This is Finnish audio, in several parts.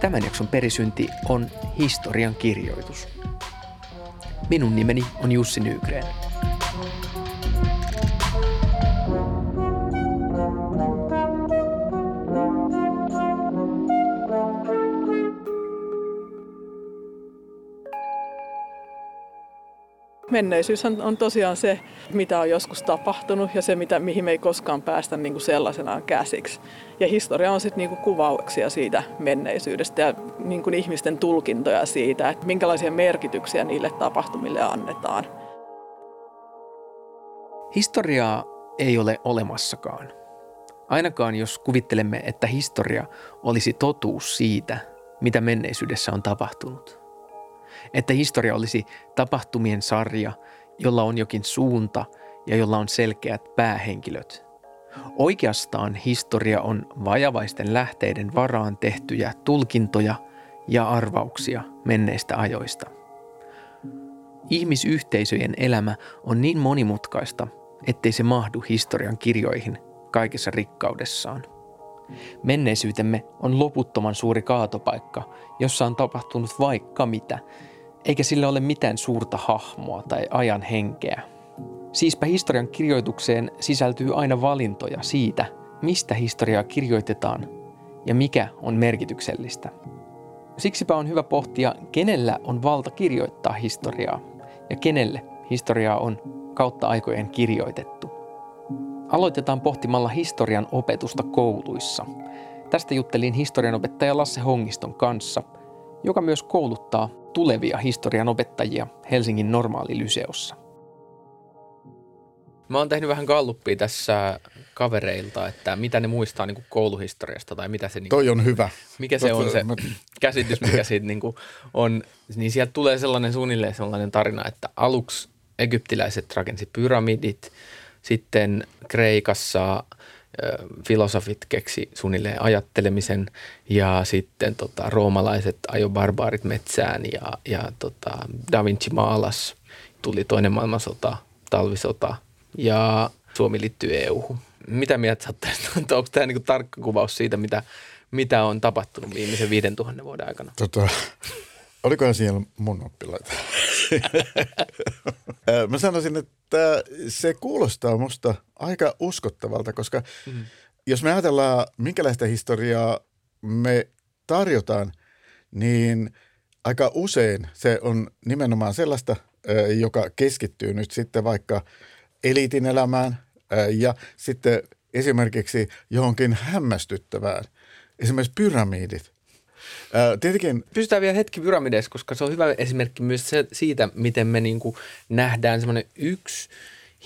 Tämän jakson perisynti on historian kirjoitus. Minun nimeni on Jussi Nygren. Menneisyys on tosiaan se, mitä on joskus tapahtunut ja se, mihin me ei koskaan päästä niin kuin sellaisenaan käsiksi. Ja historia on sitten niin kuin kuvauksia siitä menneisyydestä ja niin kuin ihmisten tulkintoja siitä, että minkälaisia merkityksiä niille tapahtumille annetaan. Historiaa ei ole olemassakaan. Ainakaan jos kuvittelemme, että historia olisi totuus siitä, mitä menneisyydessä on tapahtunut. Että historia olisi tapahtumien sarja, jolla on jokin suunta ja jolla on selkeät päähenkilöt. Oikeastaan historia on vajavaisten lähteiden varaan tehtyjä tulkintoja ja arvauksia menneistä ajoista. Ihmisyhteisöjen elämä on niin monimutkaista, ettei se mahdu historian kirjoihin kaikessa rikkaudessaan. Menneisyytemme on loputtoman suuri kaatopaikka, jossa on tapahtunut vaikka mitä, eikä sillä ole mitään suurta hahmoa tai ajan henkeä. Siispä historian kirjoitukseen sisältyy aina valintoja siitä, mistä historiaa kirjoitetaan ja mikä on merkityksellistä. Siksipä on hyvä pohtia, kenellä on valta kirjoittaa historiaa ja kenelle historiaa on kautta aikojen kirjoitettu. Aloitetaan pohtimalla historian opetusta kouluissa. Tästä juttelin historianopettaja Lasse Hongiston kanssa, joka myös kouluttaa tulevia historianopettajia Helsingin normaalilyseossa. Mä oon tehnyt vähän galluppia tässä kavereilta, että mitä ne muistaa niin kuin kouluhistoriasta tai mitä se niin kuin, toi on hyvä. Mikä se on se käsitys, mikä siitä niin kuin on. Niin sieltä tulee sellainen suunnilleen sellainen tarina, että aluksi egyptiläiset rakensi pyramidit, sitten Kreikassa filosofit keksi suunnilleen ajattelemisen ja sitten roomalaiset ajoi barbaarit metsään ja Da Vinci maalas, tuli toinen maailmansota, talvisota ja Suomi liittyy EU-hun. Mitä mieltä saattaa, onko tämä niin tarkka kuvaus siitä, mitä on tapahtunut viimeisen 5000 vuoden aikana? Olikohan siellä mun oppilaita? Mä sanoisin, että se kuulostaa musta aika uskottavalta, koska jos me ajatellaan, minkälaista historiaa me tarjotaan, niin aika usein se on nimenomaan sellaista, joka keskittyy nyt sitten vaikka eliitin elämään ja sitten esimerkiksi johonkin hämmästyttävään, esimerkiksi pyramidit. Tietenkin. Pysytään vielä hetki pyramideissa, koska se on hyvä esimerkki myös siitä, miten me niin kuin nähdään semmoinen yksi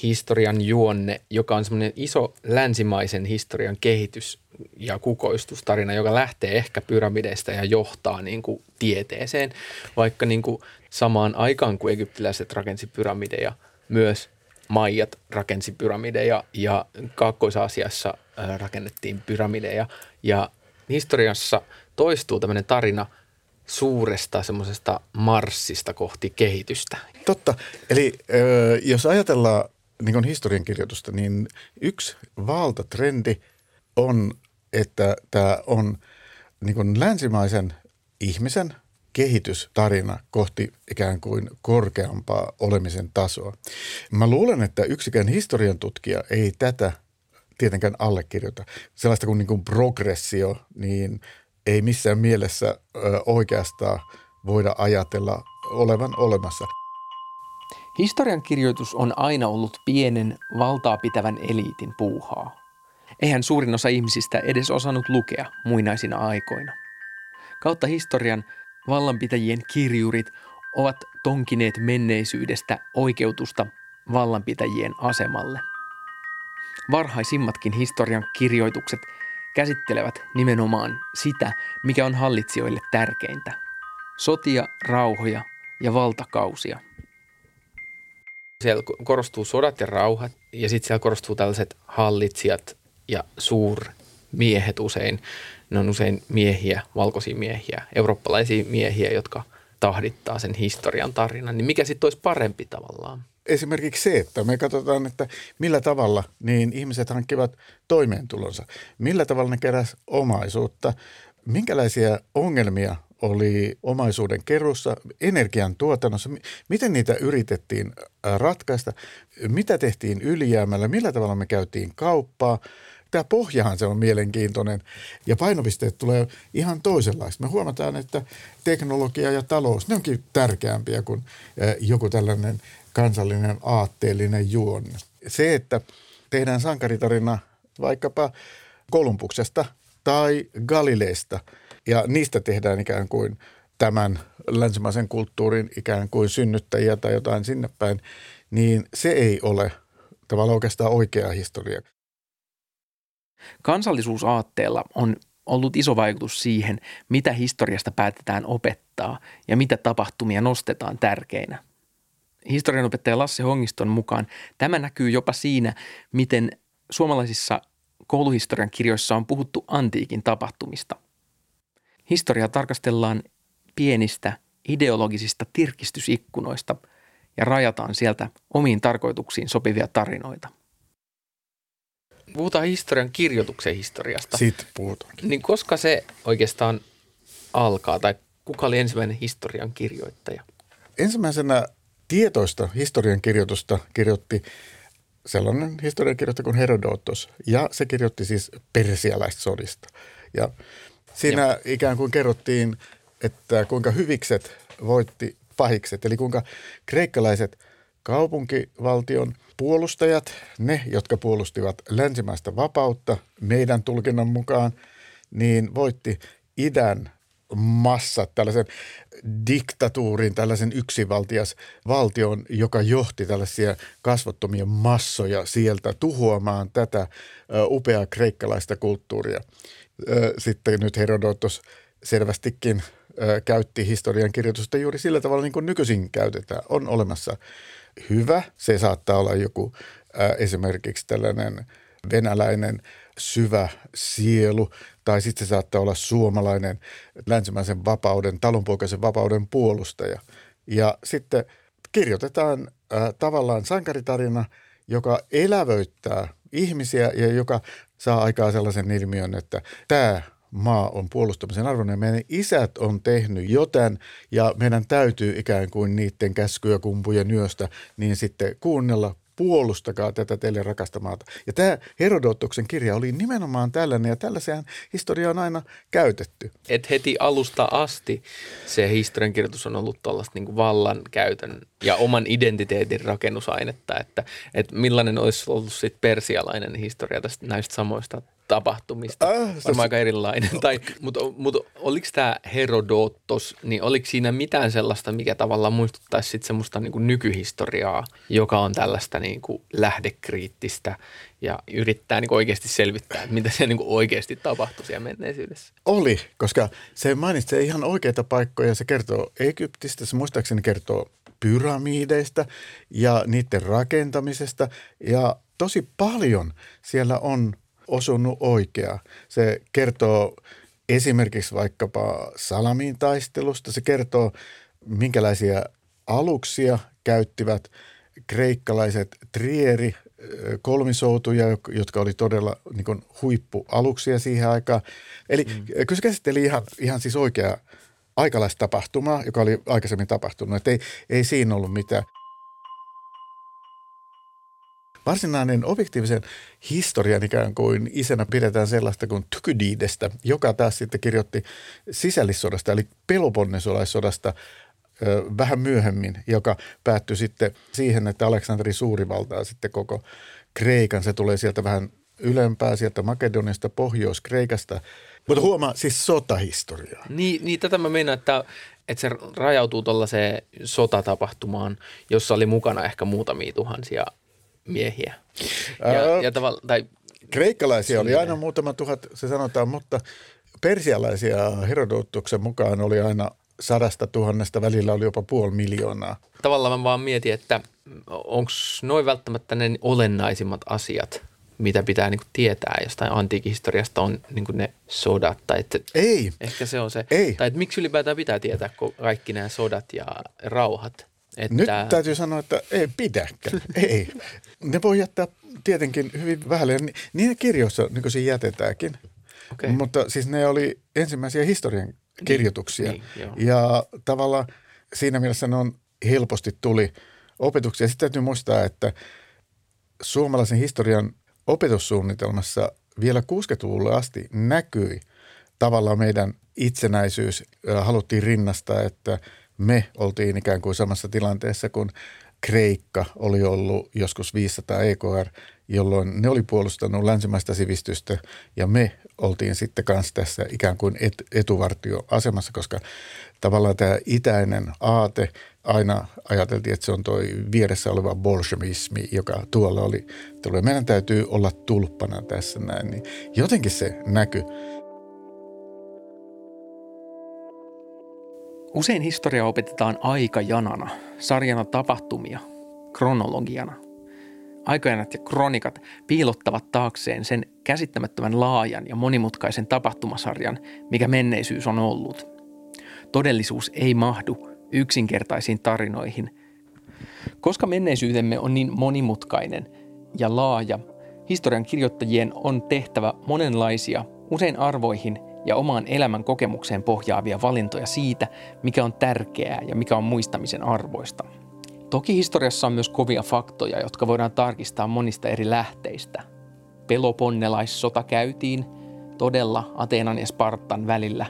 historian juonne, joka on semmoinen iso länsimaisen historian kehitys ja kukoistustarina, joka lähtee ehkä pyramideista ja johtaa niin kuin tieteeseen, vaikka niin kuin samaan aikaan kuin egyptiläiset rakensi pyramideja, myös maijat rakensi pyramideja ja Kaakkois-Aasiassa rakennettiin pyramideja ja historiassa toistuu tämmöinen tarina suuresta semmoisesta marssista kohti kehitystä. Totta. Eli jos ajatellaan niin historian kirjoitusta, niin yksi valtatrendi on, että tämä on niin länsimaisen ihmisen kehitystarina kohti ikään kuin korkeampaa olemisen tasoa. Mä luulen, että yksikään historian tutkija ei tätä tietenkään allekirjoita. Sellaista kuin, progressio, niin ei missään mielessä oikeastaan voida ajatella olevan olemassa. Historiankirjoitus on aina ollut pienen, valtaa pitävän eliitin puuhaa. Eihän suurin osa ihmisistä edes osannut lukea muinaisina aikoina. Kautta historian vallanpitäjien kirjurit ovat tonkineet menneisyydestä oikeutusta vallanpitäjien asemalle. Varhaisimmatkin historian kirjoitukset käsittelevät nimenomaan sitä, mikä on hallitsijoille tärkeintä. Sotia, rauhoja ja valtakausia. Siellä korostuu sodat ja rauhat ja sitten siellä korostuu tällaiset hallitsijat ja suurmiehet usein. Ne on usein miehiä, valkoisia miehiä, eurooppalaisia miehiä, jotka tahdittaa sen historian tarinan. Niin mikä sitten olisi parempi tavallaan? Esimerkiksi se, että me katsotaan, että millä tavalla niin ihmiset hankkivat toimeentulonsa, millä tavalla ne keräs omaisuutta, minkälaisia ongelmia oli omaisuuden keruussa, energiantuotannossa, miten niitä yritettiin ratkaista, mitä tehtiin ylijäämällä, millä tavalla me käytiin kauppaa. Tämä pohjahan se on mielenkiintoinen ja painopisteet tulee ihan toisenlaista. Me huomataan, että teknologia ja talous, ne onkin tärkeämpiä kuin joku tällainen kansallinen aatteellinen juoni. Se, että tehdään sankaritarina vaikkapa Kolumbuksesta tai Galileista ja niistä tehdään ikään kuin tämän länsimaisen kulttuurin ikään kuin synnyttäjiä tai jotain sinne päin, niin se ei ole tavallaan oikeastaan oikea historia. Kansallisuusaatteella on ollut iso vaikutus siihen, mitä historiasta päätetään opettaa ja mitä tapahtumia nostetaan tärkeinä. Historianopettaja Lasse Hongiston mukaan tämä näkyy jopa siinä, miten suomalaisissa kouluhistorian kirjoissa on puhuttu antiikin tapahtumista. Historiaa tarkastellaan pienistä ideologisista tirkistysikkunoista ja rajataan sieltä omiin tarkoituksiin sopivia tarinoita. Puhutaan historian kirjoituksen historiasta. Sitten puhutaankin. Niin koska se oikeastaan alkaa tai kuka oli ensimmäinen historian kirjoittaja? Ensimmäisenä tietoista historian kirjoitusta kirjoitti sellainen historian kirjoittaja kuin Herodotos ja se kirjoitti siis persialaisista sodista. Ja siinä ikään kuin kerrottiin, että kuinka hyvikset voitti pahikset, eli kuinka kreikkalaiset kaupunkivaltion puolustajat, ne, jotka puolustivat länsimaista vapautta meidän tulkinnan mukaan, niin voitti idän massat tällaisen diktatuurin, tällaisen yksivaltias valtion, joka johti tällaisia kasvottomia massoja sieltä tuhoamaan tätä upeaa kreikkalaista kulttuuria. Sitten nyt Herodotos selvästikin käytti historian kirjoitusta juuri sillä tavalla, niin kuin nykyisin käytetään. On olemassa hyvä. Se saattaa olla joku esimerkiksi tällainen venäläinen syvä sielu tai sitten se saattaa olla suomalainen länsimäisen vapauden, talonpoikaisen vapauden puolustaja. Ja sitten kirjoitetaan tavallaan sankaritarina, joka elävöittää ihmisiä ja joka saa aikaan sellaisen ilmiön, että tämä maa on puolustamisen arvoinen. Meidän isät on tehnyt jotain ja meidän täytyy ikään kuin niiden käskyä kumpujen yöstä, niin sitten kuunnella, puolustakaa tätä teille rakasta maata. Ja tämä Herodotoksen kirja oli nimenomaan tällainen ja tällaiseen historia on aina käytetty. Et heti alusta asti se historiankirjoitus on ollut tuollaista niin vallankäytön ja oman identiteetin rakennusainetta, että millainen olisi ollut sitten persialainen historia tästä näistä samoista tapahtumista. Varmaan aika erilainen. Mutta oliko tämä Herodotos, niin oliko siinä mitään sellaista, mikä tavallaan muistuttaisi sitten semmoista niin kuin nykyhistoriaa, joka on tällaista niin kuin lähdekriittistä ja yrittää niin kuin oikeasti selvittää, että mitä se niin kuin oikeasti tapahtui siellä menneisyydessä? Oli, koska se mainitsee ihan oikeita paikkoja. Se kertoo Egyptistä, se muistaakseni kertoo pyramideista ja niiden rakentamisesta ja tosi paljon siellä on osunut oikea. Se kertoo esimerkiksi vaikkapa Salamin taistelusta. Se kertoo, minkälaisia aluksia käyttivät kreikkalaiset Trieri kolmisoutuja, jotka oli todella niin kuin huippualuksia siihen aikaan. Eli kyllä se käsitteli ihan siis oikeaa aikalaistapahtumaa, joka oli aikaisemmin tapahtunut. Et ei siinä ollut mitään. Varsinainen objektiivisen historian ikään kuin isänä pidetään sellaista kuin Tykydiidestä, joka taas sitten kirjoitti sisällissodasta, eli Peloponnesolaissodasta vähän myöhemmin, joka päättyi sitten siihen, että Aleksanteri suurivaltaa sitten koko Kreikan. Se tulee sieltä vähän ylempää, sieltä Makedoniasta, Pohjois-Kreikasta. Mutta huomaa siis sotahistoriaa. Niin tätä mä meinaan, että se rajautuu tuollaiseen sotatapahtumaan, jossa oli mukana ehkä muutamia tuhansia miehiä. Ja tai Kreikkalaisia oli aina muutama tuhat, se sanotaan, mutta persialaisia Herodotoksen mukaan oli aina 100 000, välillä oli jopa 500 000. Tavallaan mä vaan mietin, että onko noin välttämättä ne olennaisimmat asiat, mitä pitää niin kuin tietää jostain antiikkihistoriasta, on niin kuin ne sodat. Tai että ei. Ehkä se on se. Ei. Tai että miksi ylipäätään pitää tietää kaikki nämä sodat ja rauhat? Että... Nyt täytyy sanoa, että ei pidäkään. Ei. Ne voi jättää tietenkin hyvin vähälle. Niin kirjoissa nykyisin jätetäänkin. Okay. Mutta siis ne oli ensimmäisiä historian kirjoituksia. Niin, ja tavallaan siinä mielessä ne on helposti tuli opetuksia. Sitten täytyy muistaa, että suomalaisen historian opetussuunnitelmassa vielä 60-luvulle asti näkyi tavallaan meidän itsenäisyys. Haluttiin rinnastaa, että me oltiin ikään kuin samassa tilanteessa, kun Kreikka oli ollut joskus 500 EKR, jolloin ne oli puolustanut länsimaista sivistystä ja me oltiin sitten kanssa tässä ikään kuin etuvartioasemassa, koska tavallaan tämä itäinen aate aina ajateltiin, että se on toi vieressä oleva bolshevismi, joka tuolla oli. Meidän täytyy olla tulppana tässä näin, niin jotenkin se näkyy. Usein historia opetetaan aikajanana, sarjana tapahtumia, kronologiana. Aikajanat ja kronikat piilottavat taakseen sen käsittämättömän laajan ja monimutkaisen tapahtumasarjan, mikä menneisyys on ollut. Todellisuus ei mahdu yksinkertaisiin tarinoihin. Koska menneisyytemme on niin monimutkainen ja laaja, historian kirjoittajien on tehtävä monenlaisia, usein arvoihin ja omaan elämän kokemukseen pohjaavia valintoja siitä, mikä on tärkeää ja mikä on muistamisen arvoista. Toki historiassa on myös kovia faktoja, jotka voidaan tarkistaa monista eri lähteistä. Peloponnesolaissota käytiin todella Ateenan ja Spartan välillä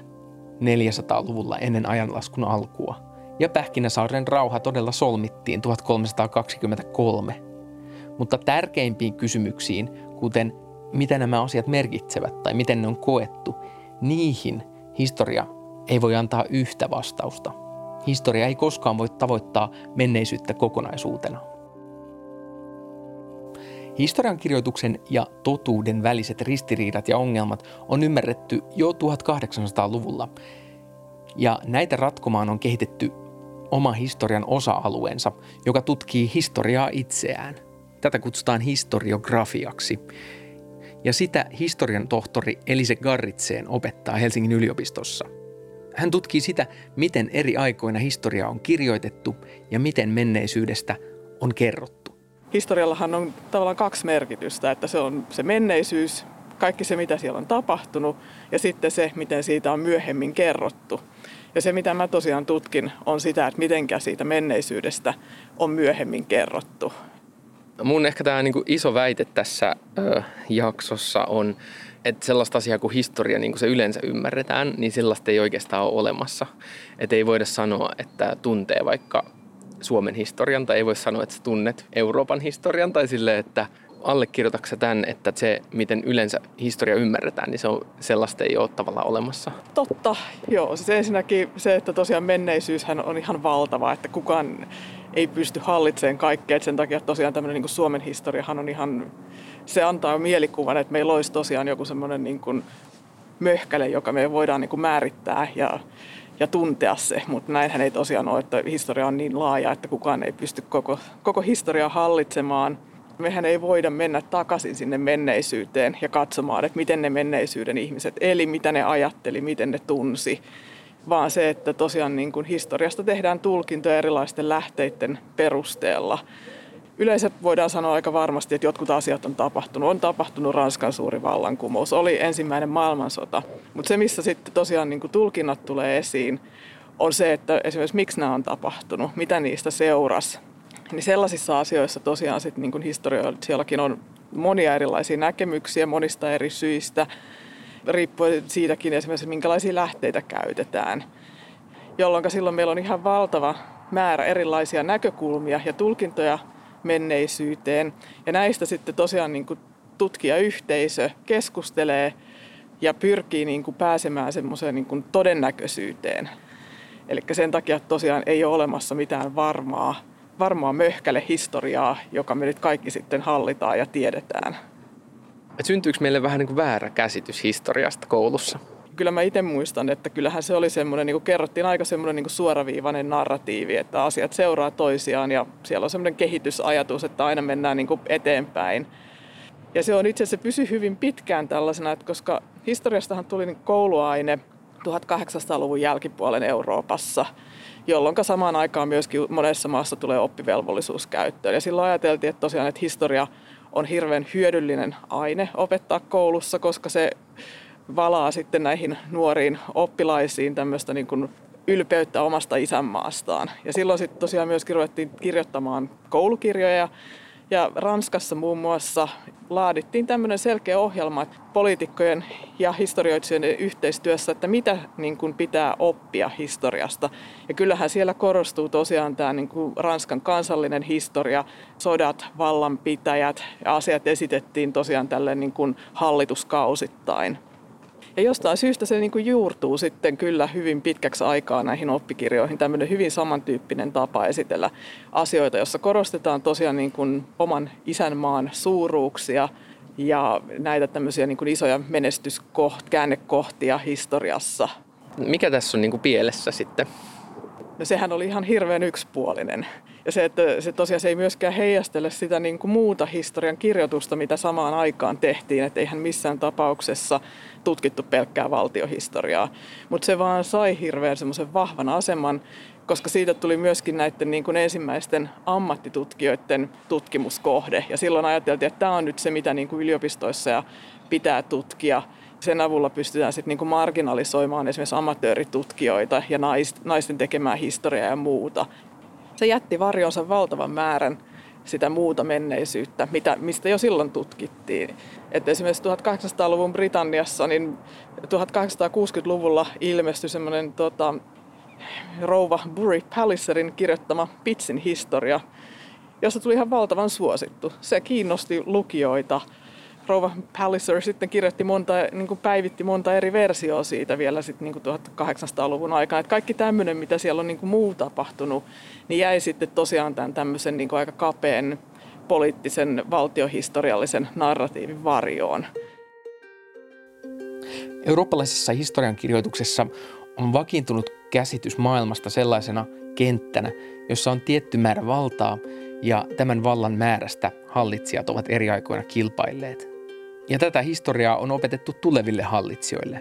400-luvulla ennen ajanlaskun alkua. Ja Pähkinäsaaren rauha todella solmittiin 1323. Mutta tärkeimpiin kysymyksiin, kuten mitä nämä asiat merkitsevät tai miten ne on koettu, niihin historia ei voi antaa yhtä vastausta. Historia ei koskaan voi tavoittaa menneisyyttä kokonaisuutena. Historiankirjoituksen ja totuuden väliset ristiriidat ja ongelmat on ymmärretty jo 1800-luvulla, ja näitä ratkomaan on kehitetty oma historian osa-alueensa, joka tutkii historiaa itseään. Tätä kutsutaan historiografiaksi. Ja sitä historian tohtori Elise Garritzen opettaa Helsingin yliopistossa. Hän tutkii sitä, miten eri aikoina historiaa on kirjoitettu ja miten menneisyydestä on kerrottu. Historiallahan on tavallaan kaksi merkitystä, että se on se menneisyys, kaikki se mitä siellä on tapahtunut ja sitten se, miten siitä on myöhemmin kerrottu. Ja se mitä mä tosiaan tutkin on sitä, että mitenkä siitä menneisyydestä on myöhemmin kerrottu. Mun ehkä tämä niinku iso väite tässä jaksossa on, että sellaista asiaa kuin historia, niin kuin se yleensä ymmärretään, niin sellaista ei oikeastaan ole olemassa. Että ei voida sanoa, että tuntee vaikka Suomen historian, tai ei voi sanoa, että tunnet Euroopan historian, tai silleen, että allekirjoitatko sä tämän, että se, miten yleensä historia ymmärretään, niin se on, sellaista ei ole tavallaan olemassa. Totta, joo. Siis ensinnäkin se, että tosiaan menneisyyshän on ihan valtava, että kukaan ei pysty hallitsemaan kaikkea. Sen takia tosiaan tämmöinen niin kuin Suomen historiahan on ihan, se antaa mielikuvan, että meillä olisi tosiaan joku semmoinen niin kuin möhkäle, joka me voidaan niin kuin määrittää ja tuntea se. Mutta näinhän ei tosiaan ole, että historia on niin laaja, että kukaan ei pysty koko historiaa hallitsemaan. Mehän ei voida mennä takaisin sinne menneisyyteen ja katsomaan, että miten ne menneisyyden ihmiset eli, mitä ne ajatteli, miten ne tunsi. Vaan se, että tosiaan niin kuin historiasta tehdään tulkintoja erilaisten lähteiden perusteella. Yleensä voidaan sanoa aika varmasti, että jotkut asiat on tapahtunut. On tapahtunut Ranskan suuri vallankumous, oli ensimmäinen maailmansota. Mutta se, missä sitten tosiaan niin kuin tulkinnat tulee esiin, on se, että esimerkiksi miksi nämä on tapahtunut, mitä niistä seurasi. Niin sellaisissa asioissa tosiaan sitten niin kuin historioitsijallakin on monia erilaisia näkemyksiä monista eri syistä, riippuen siitäkin esimerkiksi, minkälaisia lähteitä käytetään, jolloin silloin meillä on ihan valtava määrä erilaisia näkökulmia ja tulkintoja menneisyyteen. Ja näistä sitten tosiaan niin kuin tutkijayhteisö keskustelee ja pyrkii niin kuin pääsemään semmoiseen niin kuin todennäköisyyteen. Eli sen takia tosiaan ei ole olemassa mitään varmaa möhkälehistoriaa, joka me nyt kaikki sitten hallitaan ja tiedetään. Et syntyykö meille vähän niin kuin väärä käsitys historiasta koulussa? Kyllä mä itse muistan, että kyllähän se oli semmoinen, niin kuin kerrottiin, aika semmoinen niin kuin suoraviivainen narratiivi, että asiat seuraa toisiaan ja siellä on semmoinen kehitysajatus, että aina mennään niin kuin eteenpäin. Ja se on itse asiassa pysy hyvin pitkään tällaisena, että koska historiastahan tuli niin kouluaine 1800-luvun jälkipuolen Euroopassa, jolloin samaan aikaan myöskin monessa maassa tulee oppivelvollisuus käyttöön. Ja silloin ajateltiin, että tosiaan että historia on hirveän hyödyllinen aine opettaa koulussa, koska se valaa sitten näihin nuoriin oppilaisiin tämmöistä niin kuin ylpeyttä omasta isänmaastaan. Ja silloin sitten tosiaan myöskin ruvettiin kirjoittamaan koulukirjoja. Ja Ranskassa muun muassa laadittiin tämmöinen selkeä ohjelma poliitikkojen ja historioitsijoiden yhteistyössä, että mitä niin kuin pitää oppia historiasta. Ja kyllähän siellä korostuu tosiaan tämä niin kuin Ranskan kansallinen historia, sodat, vallanpitäjät ja asiat esitettiin tosiaan tälleen niin kuin hallituskausittain. Ja jostain syystä se niin kuin juurtuu sitten kyllä hyvin pitkäksi aikaa näihin oppikirjoihin, tämmöinen hyvin samantyyppinen tapa esitellä asioita, jossa korostetaan tosiaan niin kuin oman isänmaan suuruuksia ja näitä tämmöisiä niin kuin isoja käännekohtia historiassa. Mikä tässä on niin kuin pielessä sitten? No sehän oli ihan hirveän yksipuolinen. Ja se, että se tosiaan se ei myöskään heijastele sitä niin kuin muuta historian kirjoitusta, mitä samaan aikaan tehtiin. Että eihän missään tapauksessa tutkittu pelkkää valtiohistoriaa. Mutta se vaan sai hirveän semmoisen vahvan aseman, koska siitä tuli myöskin näiden niin kuin ensimmäisten ammattitutkijoiden tutkimuskohde. Ja silloin ajateltiin, että tämä on nyt se, mitä niin kuin yliopistoissa pitää tutkia. Sen avulla pystytään sitten niin kuin marginalisoimaan esimerkiksi amatööritutkijoita ja naisten tekemään historiaa ja muuta. Se jätti varjonsa valtavan määrän sitä muuta menneisyyttä, mistä jo silloin tutkittiin. Et esimerkiksi 1800-luvun Britanniassa, niin 1860-luvulla ilmestyi semmoinen rouva Bury Palliserin kirjoittama Pitsin historia, josta tuli ihan valtavan suosittu. Se kiinnosti lukijoita. Rouva Palliser sitten kirjoitti päivitti monta eri versioa siitä vielä sitten niin 1800-luvun aikana. Että kaikki tämmöinen, mitä siellä on niin kuin muu tapahtunut, niin jäi sitten tosiaan tämän tämmöisen niin kuin aika kapean poliittisen valtiohistoriallisen narratiivin varjoon. Eurooppalaisessa historiankirjoituksessa on vakiintunut käsitys maailmasta sellaisena kenttänä, jossa on tietty määrä valtaa ja tämän vallan määrästä hallitsijat ovat eri aikoina kilpailleet. Ja tätä historiaa on opetettu tuleville hallitsijoille.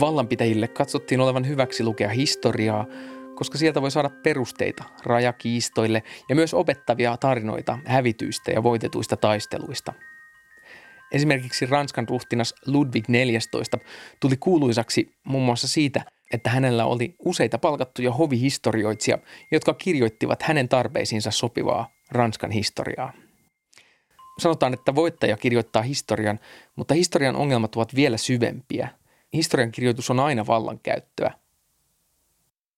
Vallanpitäjille katsottiin olevan hyväksi lukea historiaa, koska sieltä voi saada perusteita rajakiistoille ja myös opettavia tarinoita hävityistä ja voitetuista taisteluista. Esimerkiksi Ranskan ruhtinas Ludwig XIV tuli kuuluisaksi muun muassa siitä, että hänellä oli useita palkattuja hovihistorioitsija, jotka kirjoittivat hänen tarpeisiinsa sopivaa Ranskan historiaa. Sanotaan, että voittaja kirjoittaa historian, mutta historian ongelmat ovat vielä syvempiä. Historian kirjoitus on aina vallankäyttöä.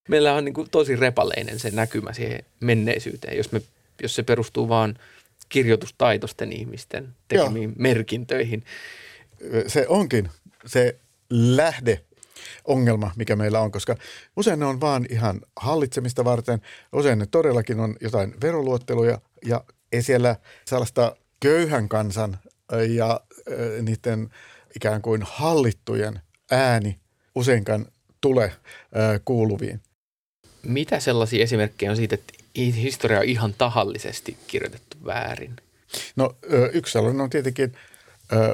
Meillä on niin kuin tosi repaleinen se näkymä siihen menneisyyteen, jos se perustuu vaan kirjoitustaitosten ihmisten tekemiin merkintöihin. Se onkin se lähdeongelma, mikä meillä on, koska usein ne on vaan ihan hallitsemista varten. Usein ne todellakin on jotain veroluotteluja ja ei siellä sellaista köyhän kansan ja niiden ikään kuin hallittujen ääni useinkaan tule kuuluviin. Mitä sellaisia esimerkkejä on siitä, että historia on ihan tahallisesti kirjoitettu väärin? No yksi sellainen on tietenkin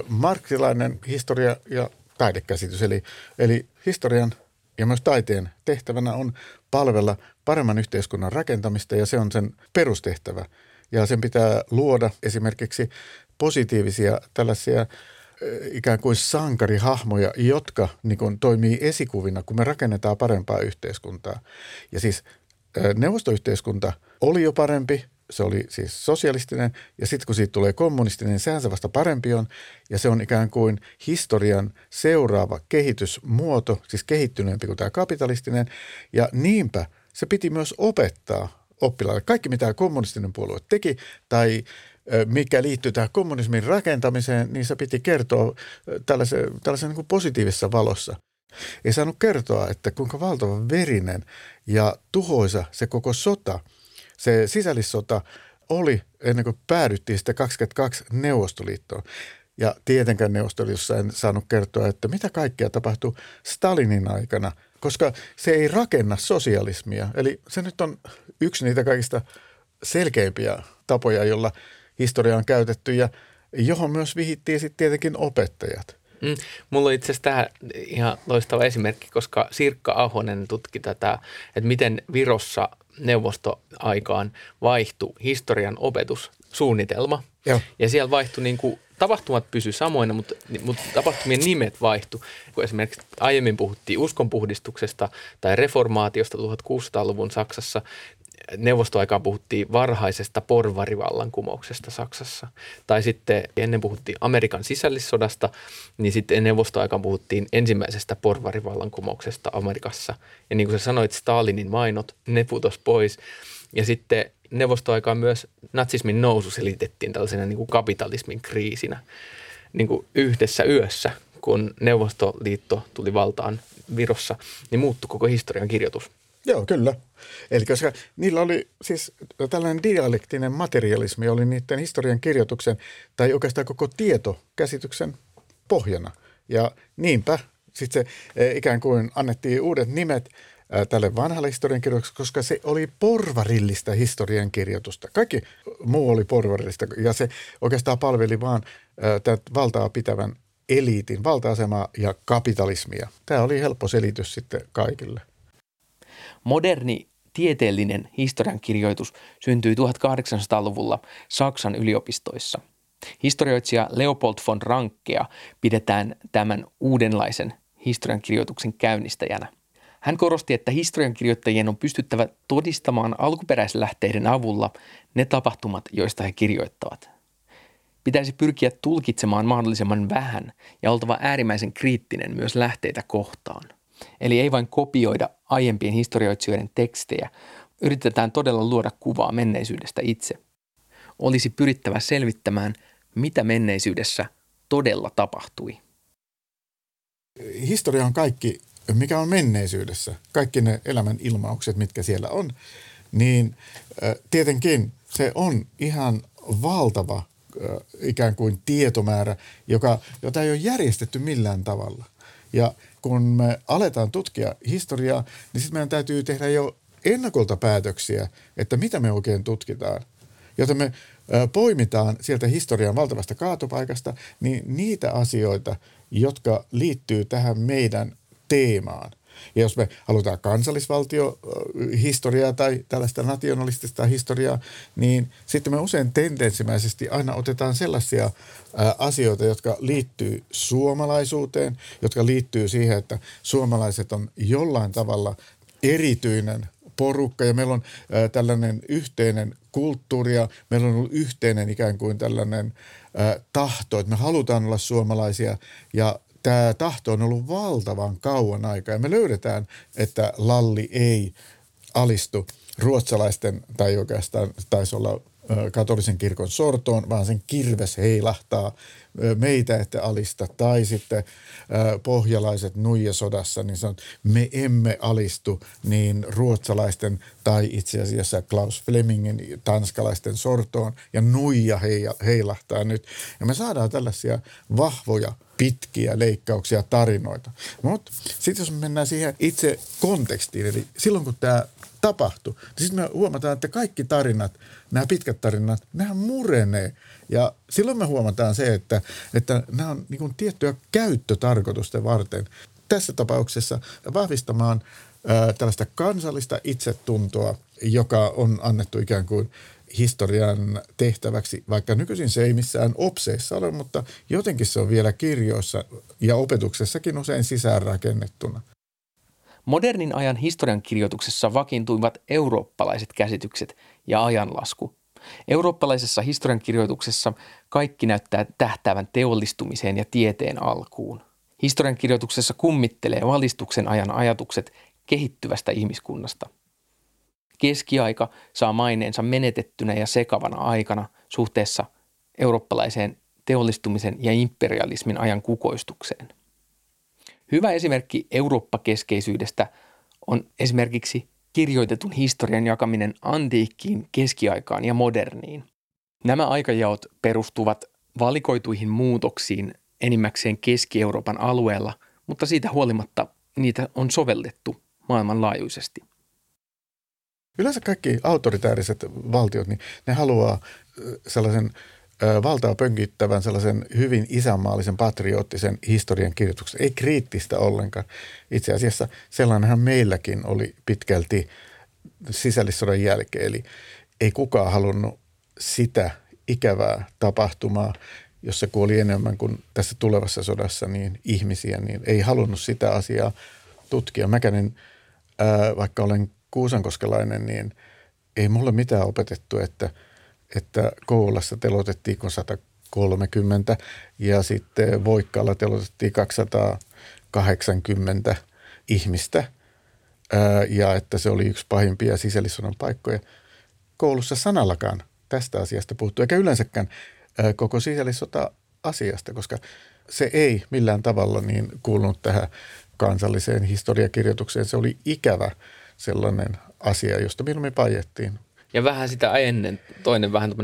marxilainen historia ja taidekäsitys. Eli historian ja myös taiteen tehtävänä on palvella paremman yhteiskunnan rakentamista ja se on sen perustehtävä. Ja sen pitää luoda esimerkiksi positiivisia tällaisia ikään kuin sankarihahmoja, jotka niin kuin toimii esikuvina, kun me rakennetaan parempaa yhteiskuntaa. Ja siis neuvostoyhteiskunta oli jo parempi, se oli siis sosialistinen ja sitten kun siitä tulee kommunistinen, niin sehän se vasta parempi on. Ja se on ikään kuin historian seuraava kehitysmuoto, siis kehittyneempi kuin tämä kapitalistinen ja niinpä se piti myös opettaa oppilaille. Kaikki, mitä kommunistinen puolue teki tai mikä liittyy tähän kommunismin rakentamiseen, niin se piti kertoa tällaisen niin kuin positiivisessa valossa. Ei saanut kertoa, että kuinka valtavan verinen ja tuhoisa se koko sota, se sisällissota oli ennen kuin päädyttiin sitä 22 Neuvostoliittoon. Ja tietenkään Neuvostoliitossa en saanut kertoa, että mitä kaikkea tapahtui Stalinin aikana, koska se ei rakenna sosialismia. Eli se nyt on yksi niitä kaikista selkeimpiä tapoja, jolla historia on käytetty ja johon myös vihittiin sitten tietenkin opettajat. Mulla on itse asiassa tähän ihan loistava esimerkki, koska Sirkka Ahonen tutki tätä, että miten Virossa neuvostoaikaan vaihtui historian opetussuunnitelma. Joo. Ja siellä vaihtui niin kuin, tapahtumat pysy samoina, mutta tapahtumien nimet vaihtu. Kun esimerkiksi aiemmin puhuttiin uskonpuhdistuksesta tai reformaatiosta 1600-luvun Saksassa, neuvostoaikaan puhuttiin varhaisesta porvarivallankumouksesta Saksassa. Tai sitten ennen puhuttiin Amerikan sisällissodasta, niin sitten neuvostoaikaan puhuttiin ensimmäisestä porvarivallankumouksesta Amerikassa. Ja niin kuin sä sanoit, Stalinin mainot, ne putosi pois. Ja sitten neuvostoaikaan myös natsismin nousu selitettiin tällaisena niin kuin kapitalismin kriisinä niin kuin yhdessä yössä, kun Neuvostoliitto tuli valtaan Virossa, niin muuttui koko historian kirjoitus. Joo, kyllä. Eli koska niillä oli siis tällainen dialektinen materialismi, oli niiden historian kirjoituksen tai oikeastaan koko tietokäsityksen pohjana. Ja niinpä sitten se ikään kuin annettiin uudet nimet tälle vanhalle historiankirjoitukselle, koska se oli porvarillista historiankirjoitusta. Kaikki muu oli porvarillista ja se oikeastaan palveli vaan valtaa pitävän eliitin valta-asemaa ja kapitalismia. Tämä oli helppo selitys sitten kaikille. Moderni tieteellinen historiankirjoitus syntyi 1800-luvulla Saksan yliopistoissa. Historioitsija Leopold von Rankkea pidetään tämän uudenlaisen historiankirjoituksen käynnistäjänä. Hän korosti, että historiankirjoittajien on pystyttävä todistamaan alkuperäislähteiden avulla ne tapahtumat, joista he kirjoittavat. Pitäisi pyrkiä tulkitsemaan mahdollisimman vähän ja oltava äärimmäisen kriittinen myös lähteitä kohtaan. Eli ei vain kopioida aiempien historioitsijoiden tekstejä, yritetään todella luoda kuvaa menneisyydestä itse. Olisi pyrittävä selvittämään, mitä menneisyydessä todella tapahtui. Historia on kaikki, mikä on menneisyydessä, kaikki ne elämän ilmaukset, mitkä siellä on, niin tietenkin se on ihan valtava ikään kuin tietomäärä, jota ei ole järjestetty millään tavalla. Ja kun me aletaan tutkia historiaa, niin sitten meidän täytyy tehdä jo ennakolta päätöksiä, että mitä me oikein tutkitaan. Joten me poimitaan sieltä historian valtavasta kaatopaikasta niin niitä asioita, jotka liittyy tähän meidän teemaan. Ja jos me halutaan kansallisvaltiohistoriaa tai tällaista nationalistista historiaa, niin sitten me usein tendenssimäisesti aina otetaan sellaisia asioita, jotka liittyy suomalaisuuteen, jotka liittyy siihen, että suomalaiset on jollain tavalla erityinen porukka ja meillä on tällainen yhteinen kulttuuri ja meillä on ollut yhteinen ikään kuin tällainen tahto, että me halutaan olla suomalaisia ja tämä tahto on ollut valtavan kauan aikaa ja me löydetään, että lalli ei alistu ruotsalaisten tai oikeastaan taisi olla katolisen kirkon sortoon, vaan sen kirves heilahtaa meitä, että alista. Tai sitten pohjalaiset nuijasodassa, niin sanot, me emme alistu niin ruotsalaisten tai itse asiassa Klaus Flemingin tanskalaisten sortoon ja nuija heilahtaa nyt. Ja me saadaan tällaisia vahvoja pitkiä leikkauksia, tarinoita. Mutta sitten jos me mennään siihen itse kontekstiin, eli silloin kun tämä tapahtui, niin sitten me huomataan, että kaikki tarinat, nämä pitkät tarinat, nehän murenee. Ja silloin me huomataan se, että nämä on niin kuin tiettyä käyttötarkoitusta varten. Tässä tapauksessa vahvistamaan tällaista kansallista itsetuntoa, joka on annettu ikään kuin historian tehtäväksi, vaikka nykyisin se ei missään opseissa ole, mutta jotenkin se on vielä kirjoissa ja opetuksessakin usein sisäänrakennettuna. Modernin ajan historiankirjoituksessa vakiintuivat eurooppalaiset käsitykset ja ajanlasku. Eurooppalaisessa historiankirjoituksessa kaikki näyttää tähtäävän teollistumiseen ja tieteen alkuun. Historiankirjoituksessa kummittelee valistuksen ajan ajatukset kehittyvästä ihmiskunnasta. Keskiaika saa maineensa menetettynä ja sekavana aikana suhteessa eurooppalaiseen teollistumisen ja imperialismin ajan kukoistukseen. Hyvä esimerkki Eurooppa-keskeisyydestä on esimerkiksi kirjoitetun historian jakaminen antiikkiin, keskiaikaan ja moderniin. Nämä aikajaot perustuvat valikoituihin muutoksiin enimmäkseen Keski-Euroopan alueella, mutta siitä huolimatta niitä on sovellettu maailmanlaajuisesti. Yleensä kaikki autoritääriset valtiot, niin ne haluaa sellaisen valtaa pönkittävän, sellaisen hyvin isänmaallisen, patriottisen historian kirjoituksen. Ei kriittistä ollenkaan. Itse asiassa sellainenhan meilläkin oli pitkälti sisällissodan jälkeen. Eli ei kukaan halunnut sitä ikävää tapahtumaa, jossa kuoli enemmän kuin tässä tulevassa sodassa niin ihmisiä, niin ei halunnut sitä asiaa tutkia. Mäkänen, vaikka olen kuusankoskelainen, niin ei mulle mitään opetettu, että Kouvolassa telotettiin 130 ja sitten Voikkaalla telotettiin 280 ihmistä ja että se oli yksi pahimpia sisällissodan paikkoja. Koulussa sanallakaan tästä asiasta puhuttu, eikä yleensäkään koko sisällissota-asiasta, koska se ei millään tavalla niin kuulunut tähän kansalliseen historiakirjoitukseen. Se oli ikävä sellainen asia, josta minun pajettiin. Ja vähän sitä ennen, toinen vähän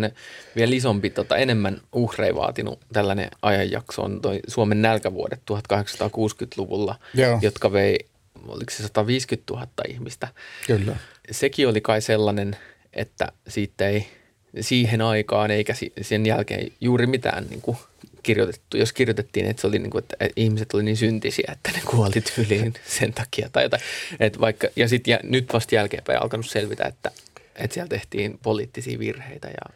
vielä isompi, enemmän uhreja vaatinut tällainen ajanjakso on toi Suomen nälkävuodet 1860-luvulla, joo, jotka vei, oliko se 150 000 ihmistä. Kyllä. Sekin oli kai sellainen, että siitä ei siihen aikaan eikä sen jälkeen juuri mitään niin kuin kirjoitettu. Jos kirjoitettiin, että, se oli, niin kuin, että ihmiset oli niin syntisiä, että ne kuoli tyyliin sen takia tai jotain. Että vaikka, ja, sit, ja nyt vasta jälkeenpäin alkanut selvitä, että siellä tehtiin poliittisia virheitä ja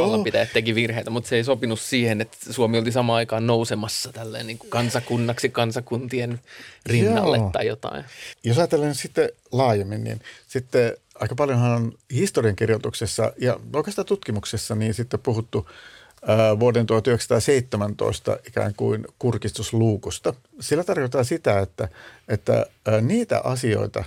vallanpitäjät teki virheitä, mutta se ei sopinut siihen, että Suomi oli samaan aikaan nousemassa tälleen niin kuin kansakunnaksi kansakuntien rinnalle tai jotain. Jos ajatellaan sitten laajemmin, niin sitten aika paljonhan on historiankirjoituksessa ja oikeastaan tutkimuksessa niin sitten puhuttu vuoden 1917 ikään kuin kurkistusluukusta. Sillä tarkoittaa sitä, että niitä asioita,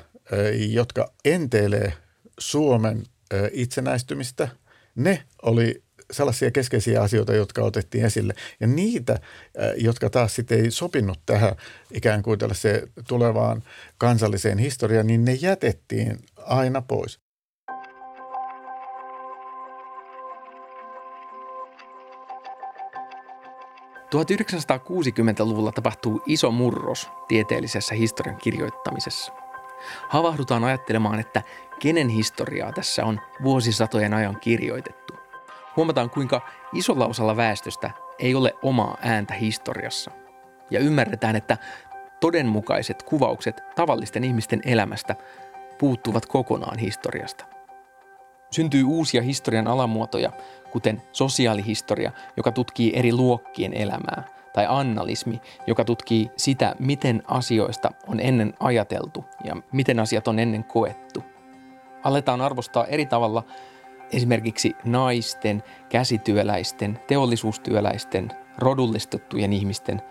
jotka enteilee Suomen itsenäistymistä, ne oli sellaisia keskeisiä asioita, jotka otettiin esille. Ja niitä, jotka taas sitten ei sopinut tähän ikään kuin tällaiseen tulevaan kansalliseen historiaan, niin ne jätettiin aina pois. – 1960-luvulla tapahtuu iso murros tieteellisessä historian kirjoittamisessa. Havahdutaan ajattelemaan, että kenen historiaa tässä on vuosisatojen ajan kirjoitettu. Huomataan, kuinka isolla osalla väestöstä ei ole omaa ääntä historiassa. Ja ymmärretään, että todenmukaiset kuvaukset tavallisten ihmisten elämästä puuttuvat kokonaan historiasta. Syntyy uusia historian alamuotoja, kuten sosiaalihistoria, joka tutkii eri luokkien elämää, tai annalismi, joka tutkii sitä, miten asioista on ennen ajateltu ja miten asiat on ennen koettu. Aletaan arvostaa eri tavalla esimerkiksi naisten, käsityöläisten, teollisuustyöläisten, rodullistettujen ihmisten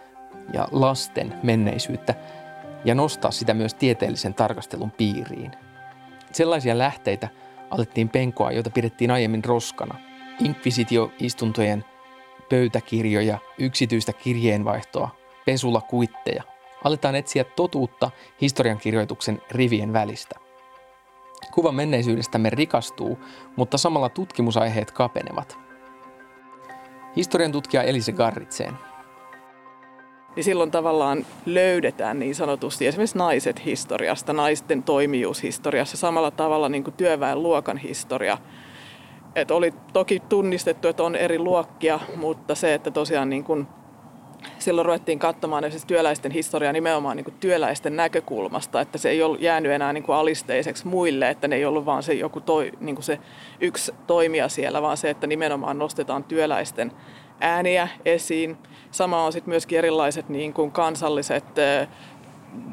ja lasten menneisyyttä ja nostaa sitä myös tieteellisen tarkastelun piiriin. Sellaisia lähteitä alettiin penkoa, joita pidettiin aiemmin roskana. Inkvisitioistuntojen pöytäkirjoja, yksityistä kirjeenvaihtoa, pesulakuitteja. Aletaan etsiä totuutta historiankirjoituksen rivien välistä. Kuva menneisyydestämme rikastuu, mutta samalla tutkimusaiheet kapenevat. Historian tutkija Elise Garritzen. Ja silloin tavallaan löydetään niin sanotusti esimerkiksi naiset historiasta, naisten toimijuus historiassa, samalla tavalla niin kuin työväenluokan historia. Et oli toki tunnistettu, että on eri luokkia, mutta se, että tosiaan niin kuin silloin ruvettiin katsomaan työläisten historiaa nimenomaan niin kuin työläisten näkökulmasta, että se ei ollut jäänyt enää niin kuin alisteiseksi muille, että ne ei ollut vaan se, niin kuin se yksi toimija siellä, vaan se, että nimenomaan nostetaan työläisten ääniä esiin. Sama on sitten myöskin erilaiset niin kuin kansalliset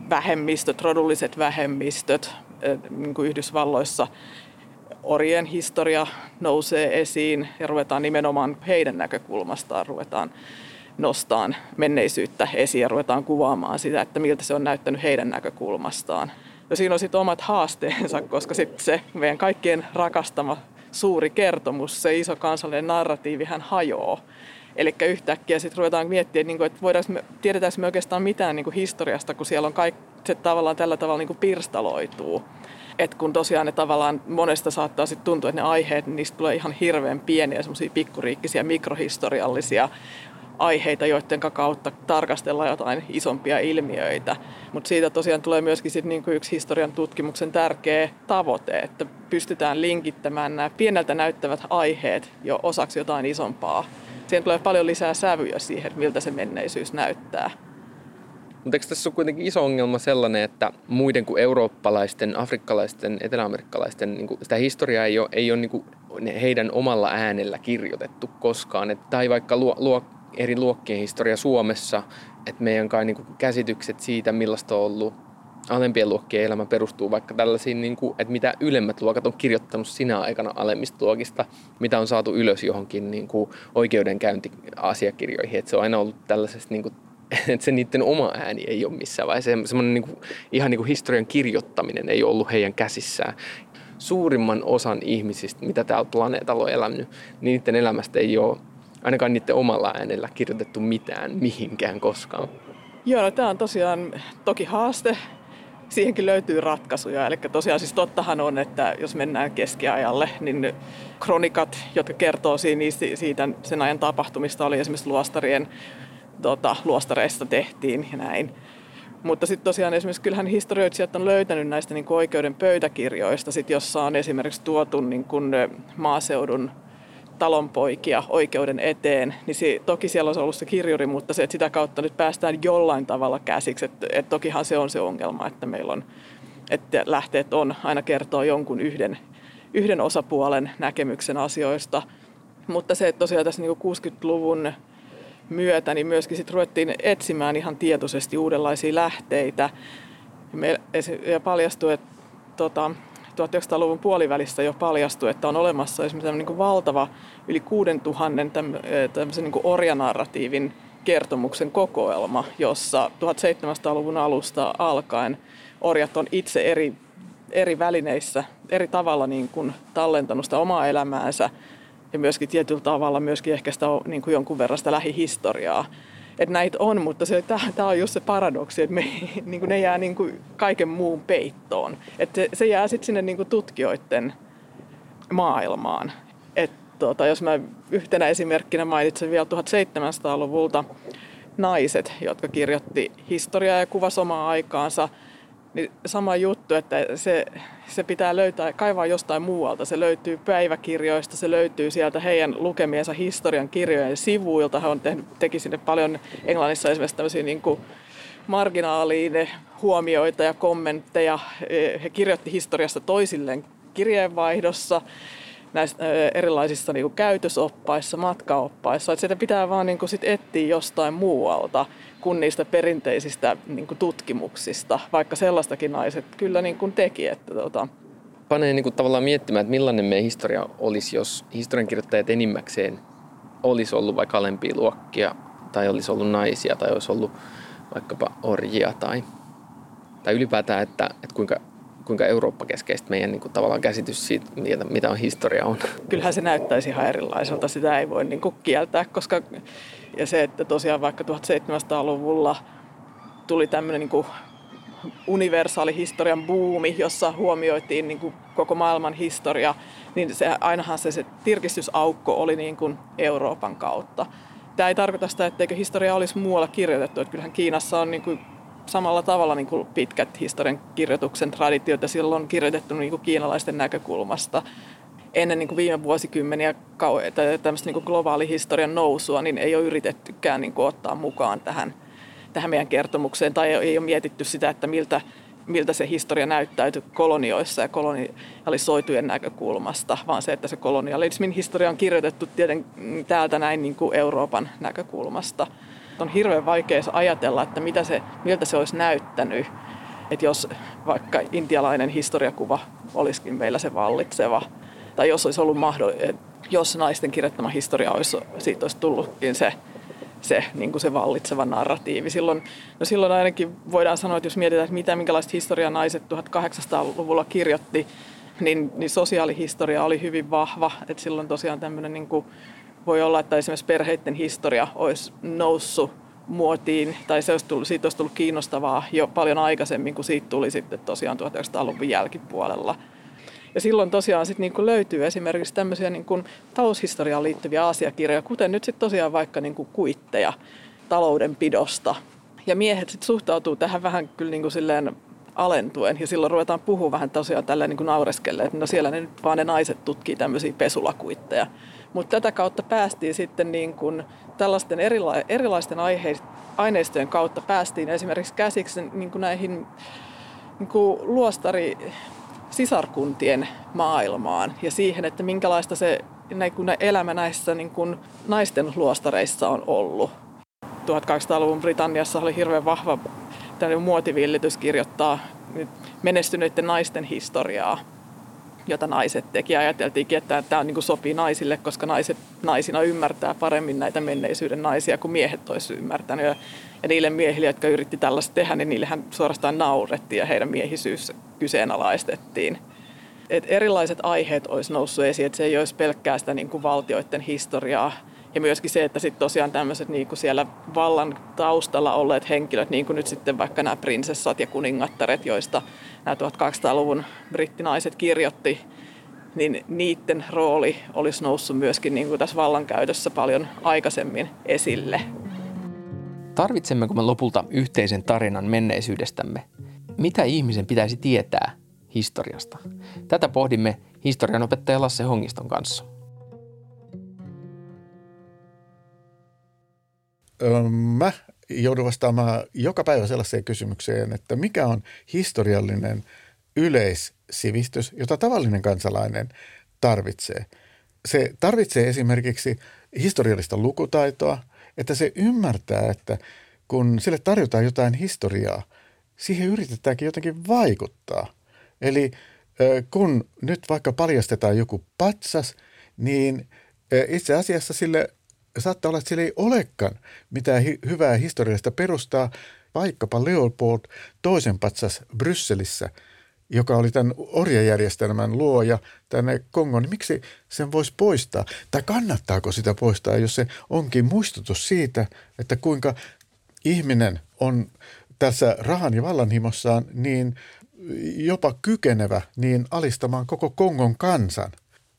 vähemmistöt, rodulliset vähemmistöt niin kuin Yhdysvalloissa. Orjien historia nousee esiin ja ruvetaan nimenomaan heidän näkökulmastaan, ruvetaan nostamaan menneisyyttä esiin ja ruvetaan kuvaamaan sitä, että miltä se on näyttänyt heidän näkökulmastaan. Ja siinä on sitten omat haasteensa, koska sitten se meidän kaikkien rakastama suuri kertomus, se iso kansallinen narratiivi hän hajoaa. Eli yhtäkkiä sitten ruvetaan miettimään, että tiedetäänkö me oikeastaan mitään historiasta, kun siellä on kaikki, se tavallaan tällä tavalla pirstaloituu. Et kun tosiaan ne tavallaan monesta saattaa sitten tuntua, että ne aiheet, niin niistä tulee ihan hirveän pieniä semmoisia pikkuriikkisiä mikrohistoriallisia aiheita, joiden kautta tarkastellaan jotain isompia ilmiöitä. Mutta siitä tosiaan tulee myöskin sit niinku yksi historian tutkimuksen tärkeä tavoite, että pystytään linkittämään nämä pieneltä näyttävät aiheet jo osaksi jotain isompaa. Siihen tulee paljon lisää sävyjä siihen, miltä se menneisyys näyttää. Mutta eikö tässä ole kuitenkin iso ongelma sellainen, että muiden kuin eurooppalaisten, afrikkalaisten, eteläamerikkalaisten, niin sitä historiaa ei ole niin heidän omalla äänellä kirjoitettu koskaan. Tai vaikka eri luokkien historia Suomessa, että meidän kai niin käsitykset siitä, millaista on ollut alempien luokkien elämä perustuu vaikka tällaisiin, niin kuin, että mitä ylemmät luokat on kirjoittanut sinä aikana alemmista luokista, mitä on saatu ylös johonkin niin kuin oikeudenkäyntiasiakirjoihin. Että se on aina ollut tällaisesta, niin kuin, että se niiden oma ääni ei ole missään vaiheessa. Semmoinen niin kuin, ihan niin kuin historian kirjoittaminen ei ollut heidän käsissään. Suurimman osan ihmisistä, mitä täällä planeetalla on elänyt, niin niiden elämästä ei ole ainakaan niiden omalla äänellä kirjoitettu mitään mihinkään koskaan. Joo, no tämä on tosiaan toki haaste. Siihenkin löytyy ratkaisuja. Eli tosiaan siis tottahan on, että jos mennään keskiajalle, niin kronikat, jotka kertoo siitä sen ajan tapahtumista, oli esimerkiksi luostareista tehtiin ja näin. Mutta sitten tosiaan esimerkiksi kyllähän historioitsijat on löytänyt näistä niin kuin oikeuden pöytäkirjoista, sit, jossa on esimerkiksi tuotu niin kuin maaseudun talonpoikia oikeuden eteen, niin toki siellä on ollut se kirjuri, mutta se, että sitä kautta nyt päästään jollain tavalla käsiksi. Et tokihan se on se ongelma, että meillä on, että lähteet on aina kertoo jonkun yhden osapuolen näkemyksen asioista. Mutta se, että tosiaan tässä niin kuin 60-luvun myötä, niin myöskin sit ruvettiin etsimään ihan tietoisesti uudenlaisia lähteitä. Ja paljastui, että 1900-luvun puolivälissä jo paljastui, että on olemassa esimerkiksi tämmöinen niin valtava yli 6000 tämmöisen niin kuin orjanarratiivin kertomuksen kokoelma, jossa 1700-luvun alusta alkaen orjat on itse eri välineissä, eri tavalla niin kuin tallentanut sitä omaa elämäänsä ja myöskin tietyllä tavalla myöskin ehkä sitä niin kuin jonkun verran sitä lähihistoriaa. Että näitä on, mutta tämä on just se paradoksi, että niin ne jää niin kuin kaiken muun peittoon. Että se jää sitten sinne niin kuin tutkijoiden maailmaan. Että jos mä yhtenä esimerkkinä mainitsen vielä 1700-luvulta naiset, jotka kirjoitti historiaa ja kuvasi omaa aikaansa, niin sama juttu, että se pitää kaivaa jostain muualta. Se löytyy päiväkirjoista, se löytyy sieltä heidän lukemiensa historian kirjojen sivuilta. He on teki sinne paljon Englannissa esimerkiksi tämmöisiä niin kuin marginaaliin huomioita ja kommentteja. He kirjoitti historiasta toisilleen kirjeenvaihdossa, näissä erilaisissa niin kuin käytösoppaissa, matkaoppaissa. Että sitä pitää vaan niin kuin sit etsiä jostain muualta kuin niistä perinteisistä niin kuin tutkimuksista, vaikka sellaistakin naiset kyllä niin kuin teki. Että panee niin kuin tavallaan miettimään, että millainen meidän historia olisi, jos historiankirjoittajat enimmäkseen olisi ollut vaikka alempia luokkia, tai olisi ollut naisia, tai olisi ollut vaikkapa orjia, tai ylipäätään, että kuinka Eurooppa-keskeistä meidän niin kuin, tavallaan käsitys siitä, mitä on historia on. Kyllähän se näyttäisi ihan erilaiselta, sitä ei voi niin kuin, kieltää, koska ja se, että tosiaan vaikka 1700-luvulla tuli tämmöinen niin kuin universaali historian buumi, jossa huomioitiin niin kuin, koko maailman historia, niin ainahan se tirkistysaukko oli niin kuin, Euroopan kautta. Tämä ei tarkoita sitä, etteikö historia olisi muualla kirjoitettu, että kyllähän Kiinassa on niin kuin, samalla tavalla niin kuin pitkät historian kirjoituksen traditiot ja silloin on kirjoitettu niin kuin kiinalaisten näkökulmasta. Ennen niin kuin viime vuosikymmeniä tämmöistä niin kuin globaalihistorian nousua niin ei ole yritettykään niin kuin ottaa mukaan tähän meidän kertomukseen tai ei ole mietitty sitä, että miltä se historia näyttäytyi kolonioissa ja kolonialisoitujen näkökulmasta, vaan se, että se kolonialismin historia on kirjoitettu tietenkin täältä näin niin kuin Euroopan näkökulmasta. On hirveän vaikea ajatella, että miltä se olisi näyttänyt, että jos vaikka intialainen historiakuva olisikin meillä se vallitseva, tai jos olisi ollut jos naisten kirjoittama historia olisi, siitä olisi tullutkin niin kuin se vallitseva narratiivi. Silloin ainakin voidaan sanoa, että jos mietitään, minkälaista historiaa naiset 1800-luvulla kirjoitti, niin sosiaalihistoria oli hyvin vahva. Et silloin tosiaan tämmöinen, niin kuin voi olla, että esimerkiksi perheiden historia olisi noussut muotiin, tai siitä olisi tullut kiinnostavaa jo paljon aikaisemmin, kuin siitä tuli sitten tosiaan 1900-luvun jälkipuolella. Ja silloin tosiaan sit niinku löytyy esimerkiksi tämmöisiä niinku taloushistoriaan liittyviä asiakirjoja, kuten nyt sitten tosiaan vaikka niinku kuitteja taloudenpidosta. Ja miehet sitten suhtautuu tähän vähän kyllä niinku silleen alentuen, ja silloin ruvetaan puhua vähän tosiaan tälleen niinku naureskellen, että no siellä ne nyt vaan ne naiset tutkii tämmöisiä pesulakuitteja. Mutta tätä kautta päästiin sitten niinku tällaisten erilaisten aineistojen kautta päästiin esimerkiksi käsiksi niinku näihin niinku sisarkuntien maailmaan ja siihen, että minkälaista se elämä näissä niin kuin naisten luostareissa on ollut. 1800-luvun Britanniassa oli hirveän vahva muotivillitys kirjoittaa menestyneiden naisten historiaa, jota naiset teki. Ajateltiinkin, että tämä niin kuin sopii naisille, koska naiset naisina ymmärtää paremmin näitä menneisyyden naisia kuin miehet olisivat ymmärtänyt. Ja niille miehille, jotka yritti tällaista tehdä, niin niillehän suorastaan naurettiin ja heidän miehisyys kyseenalaistettiin. Et erilaiset aiheet olisi noussut esiin, että se ei olisi pelkkää sitä niin kuin valtioiden historiaa. Ja myöskin se, että sitten tosiaan tämmöiset niin kuin siellä vallan taustalla olleet henkilöt, niin kuin nyt sitten vaikka nämä prinsessat ja kuningattaret, joista nämä 1800-luvun brittinaiset kirjoitti, niin niiden rooli olisi noussut myöskin niin kuin tässä vallankäytössä paljon aikaisemmin esille. Tarvitsemmeko me lopulta yhteisen tarinan menneisyydestämme? Mitä ihmisen pitäisi tietää historiasta? Tätä pohdimme historianopettaja Lasse Hongiston kanssa. Mä joudun vastaamaan joka päivä sellaiseen kysymykseen, että mikä on historiallinen yleissivistys, jota tavallinen kansalainen tarvitsee. Se tarvitsee esimerkiksi historiallista lukutaitoa, että se ymmärtää, että kun sille tarjotaan jotain historiaa, siihen yritetäänkin jotenkin vaikuttaa. Eli kun nyt vaikka paljastetaan joku patsas, niin itse asiassa sille saattaa olla, että sillä ei olekaan mitään hyvää historiallista perustaa. Vaikkapa Leopold toisen patsas Brysselissä, joka oli tämän orjajärjestelmän luoja tänne Kongoon, niin miksi sen voisi poistaa? Tai kannattaako sitä poistaa, jos se onkin muistutus siitä, että kuinka ihminen on tässä rahan ja vallanhimossaan niin jopa kykenevä niin alistamaan koko Kongon kansan.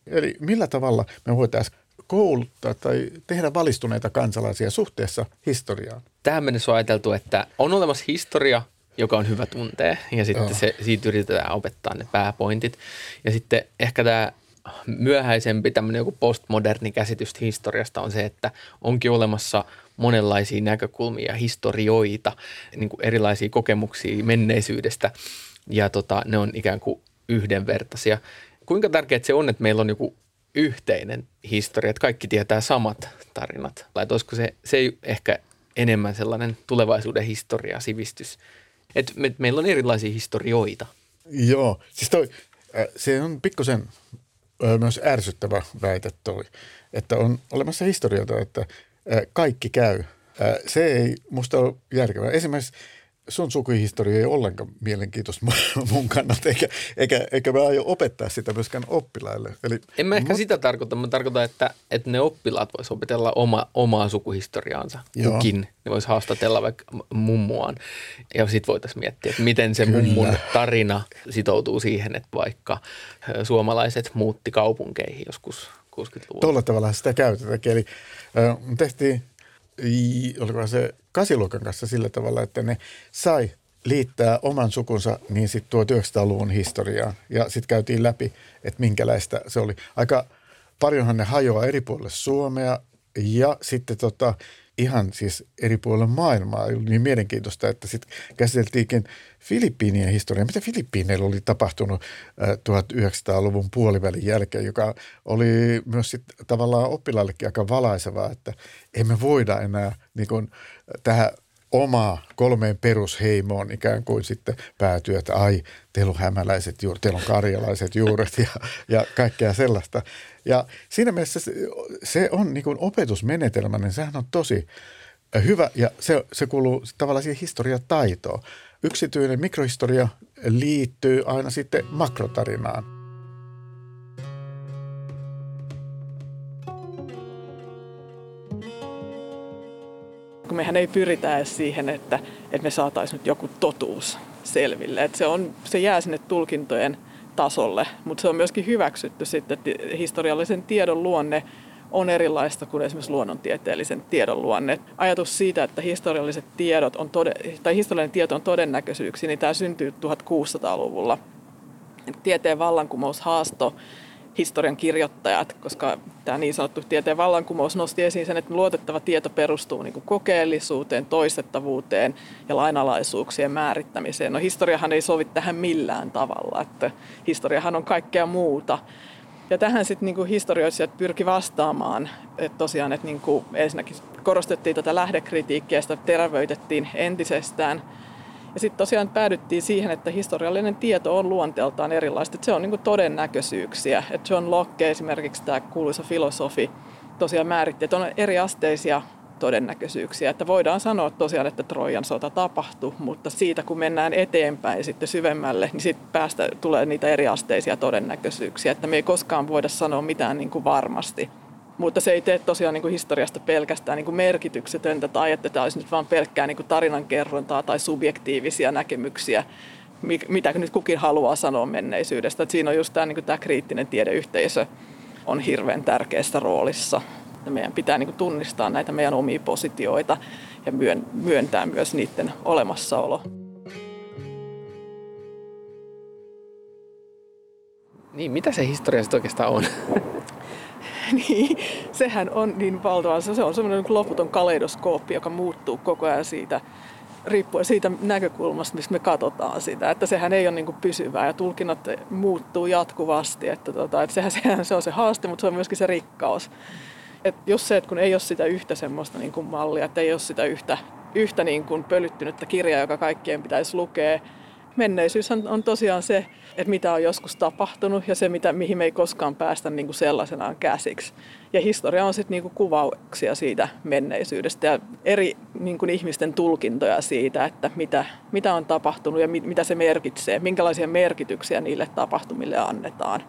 Eli millä tavalla me voitaisiin kouluttaa tai tehdä valistuneita kansalaisia suhteessa historiaan? Tähän mennessä on ajateltu, että on olemassa historia, joka on hyvä tuntea, ja sitten siitä yritetään opettaa ne pääpointit. Ja sitten ehkä tämä myöhäisempi tämmöinen joku postmoderni käsitys historiasta on se, että onkin olemassa monenlaisia näkökulmia, historioita, niin kuin erilaisia kokemuksia menneisyydestä, ja ne on ikään kuin yhdenvertaisia. Kuinka tärkeää se on, että meillä on joku yhteinen historia, että kaikki tietää samat tarinat? Vai olisiko se ei ehkä enemmän sellainen tulevaisuuden historia, sivistys, että meillä on erilaisia historioita? Joo, siis se on pikkusen myös ärsyttävä väite toi, että on olemassa historiota, että kaikki käy. Se ei musta ole järkevää. Esimerkiksi sun sukuhistoria ei ollenkaan mielenkiintoista mun kannalta, eikä mä aio opettaa sitä myöskään oppilaille. Eli en mä ehkä sitä tarkoita. Mä tarkoitan, että ne oppilaat vois opetella omaa sukuhistoriaansa kukin. Ne vois haastatella vaikka mummuaan ja sit voitais miettiä, että miten se mummun tarina sitoutuu siihen, että vaikka suomalaiset muutti kaupunkeihin joskus 60-luvulla. Tuolla tavalla sitä käytetäänkin. Eli tehtiin, olikohan se 8-luokan kanssa sillä tavalla, että ne sai liittää oman sukunsa niin sitten 1900-luvun historiaan. Ja sitten käytiin läpi, että minkälaista se oli. Aika paljonhan ne hajoaa eri puolille Suomea ja sitten ihan siis eri puolille maailmaa. Niin mielenkiintoista, että sitten käsiteltiinkin Filippiinien historiaa. Mitä Filippiineillä oli tapahtunut 1900-luvun puolivälin jälkeen, joka oli myös sitten tavallaan oppilaillekin aika valaisevaa, että emme voida enää niin kuin tähän omaa kolmeen perusheimoon ikään kuin sitten päätyä, että ai, teillä on hämäläiset juuret, teillä on karjalaiset juuret ja kaikkea sellaista. Ja siinä mielessä se on niin kuin opetusmenetelmä, niin sehän on tosi hyvä ja se kuuluu tavallaan siihen historiataitoon. Yksityinen mikrohistoria liittyy aina sitten makrotarinaan. mehän ei pyritä edes siihen, että me saataisiin nyt joku totuus selville. Että se jää sinne tulkintojen tasolle, mutta se on myöskin hyväksytty sitten, että historiallisen tiedon luonne on erilaista kuin esimerkiksi luonnontieteellisen tiedon luonne. Ajatus siitä, että historiallinen tieto on todennäköisyyksiä, niin tämä syntyy 1600-luvulla. Tieteen vallankumous haastoi historian kirjoittajat, koska tämä niin sanottu tieteen vallankumous nosti esiin sen, että luotettava tieto perustuu niin kuin kokeellisuuteen, toistettavuuteen ja lainalaisuuksien määrittämiseen. No historiahan ei sovi tähän millään tavalla, että historiahan on kaikkea muuta. Ja tähän sitten niin historioitsijat pyrki vastaamaan, että tosiaan, että niin kuin ensinnäkin korostettiin tätä lähdekritiikkiä, sitä terävöitettiin entisestään. Ja sitten tosiaan päädyttiin siihen, että historiallinen tieto on luonteeltaan erilaista, että se on niin kuin todennäköisyyksiä. Et John Locke esimerkiksi, tämä kuuluisa filosofi, tosiaan määritti, että on eriasteisia todennäköisyyksiä. Että voidaan sanoa tosiaan, että Troijan sota tapahtui, mutta siitä kun mennään eteenpäin sitten syvemmälle, niin sitten tulee niitä eriasteisia todennäköisyyksiä. Että me ei koskaan voida sanoa mitään niin kuin varmasti. Mutta se ei tee tosiaan niin kuin historiasta pelkästään niin kuin merkityksetöntä tai että tämä olisi nyt vain pelkkää niin kuin tarinankerrontaa tai subjektiivisia näkemyksiä, mitä nyt kukin haluaa sanoa menneisyydestä. Että siinä on just tämä, niin kuin tämä kriittinen tiedeyhteisö on hirveän tärkeässä roolissa. Että meidän pitää niin kuin tunnistaa näitä meidän omia positioita ja myöntää myös niiden olemassaolo. Niin, mitä se historia sitten oikeastaan on? Niin, sehän on niin valtava. Se on semmoinen loputon kaleidoskooppi, joka muuttuu koko ajan siitä, riippuen siitä näkökulmasta, mistä me katsotaan sitä. Että sehän ei ole niin kuin pysyvää ja tulkinnat muuttuu jatkuvasti. Että sehän se on se haaste, mutta se on myöskin se rikkaus. Että just se, että kun ei ole sitä yhtä semmoista niin kuin mallia, että ei ole sitä yhtä niin kuin pölyttynyttä kirjaa, joka kaikkien pitäisi lukea. Menneisyys on tosiaan se, että mitä on joskus tapahtunut ja se, mihin me ei koskaan päästä niin kuin sellaisenaan käsiksi. Ja historia on sitten niin kuin kuvauksia siitä menneisyydestä ja eri niin kuin ihmisten tulkintoja siitä, että mitä on tapahtunut ja mitä se merkitsee, minkälaisia merkityksiä niille tapahtumille annetaan.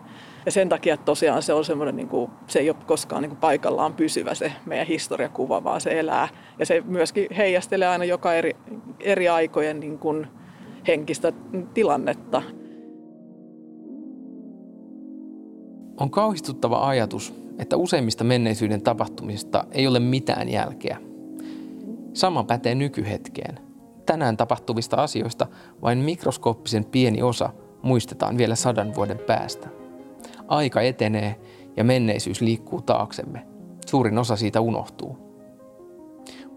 Ja sen takia tosiaan se on semmoinen, niin kuin, se ei ole koskaan niin kuin paikallaan pysyvä se meidän historiakuva, vaan se elää. Ja se myöskin heijastelee aina joka eri aikojen niin kuin henkistä tilannetta. On kauhistuttava ajatus, että useimmista menneisyyden tapahtumisista ei ole mitään jälkeä. Sama pätee nykyhetkeen. Tänään tapahtuvista asioista vain mikroskooppisen pieni osa muistetaan vielä 100 vuoden päästä. Aika etenee ja menneisyys liikkuu taaksemme. Suurin osa siitä unohtuu.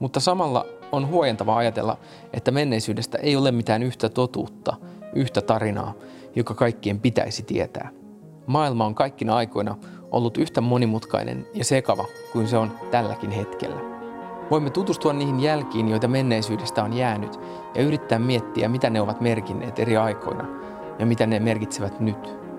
Mutta samalla on huojentavaa ajatella, että menneisyydestä ei ole mitään yhtä totuutta, yhtä tarinaa, joka kaikkien pitäisi tietää. Maailma on kaikkina aikoina ollut yhtä monimutkainen ja sekava kuin se on tälläkin hetkellä. Voimme tutustua niihin jälkiin, joita menneisyydestä on jäänyt, ja yrittää miettiä, mitä ne ovat merkinneet eri aikoina ja mitä ne merkitsevät nyt.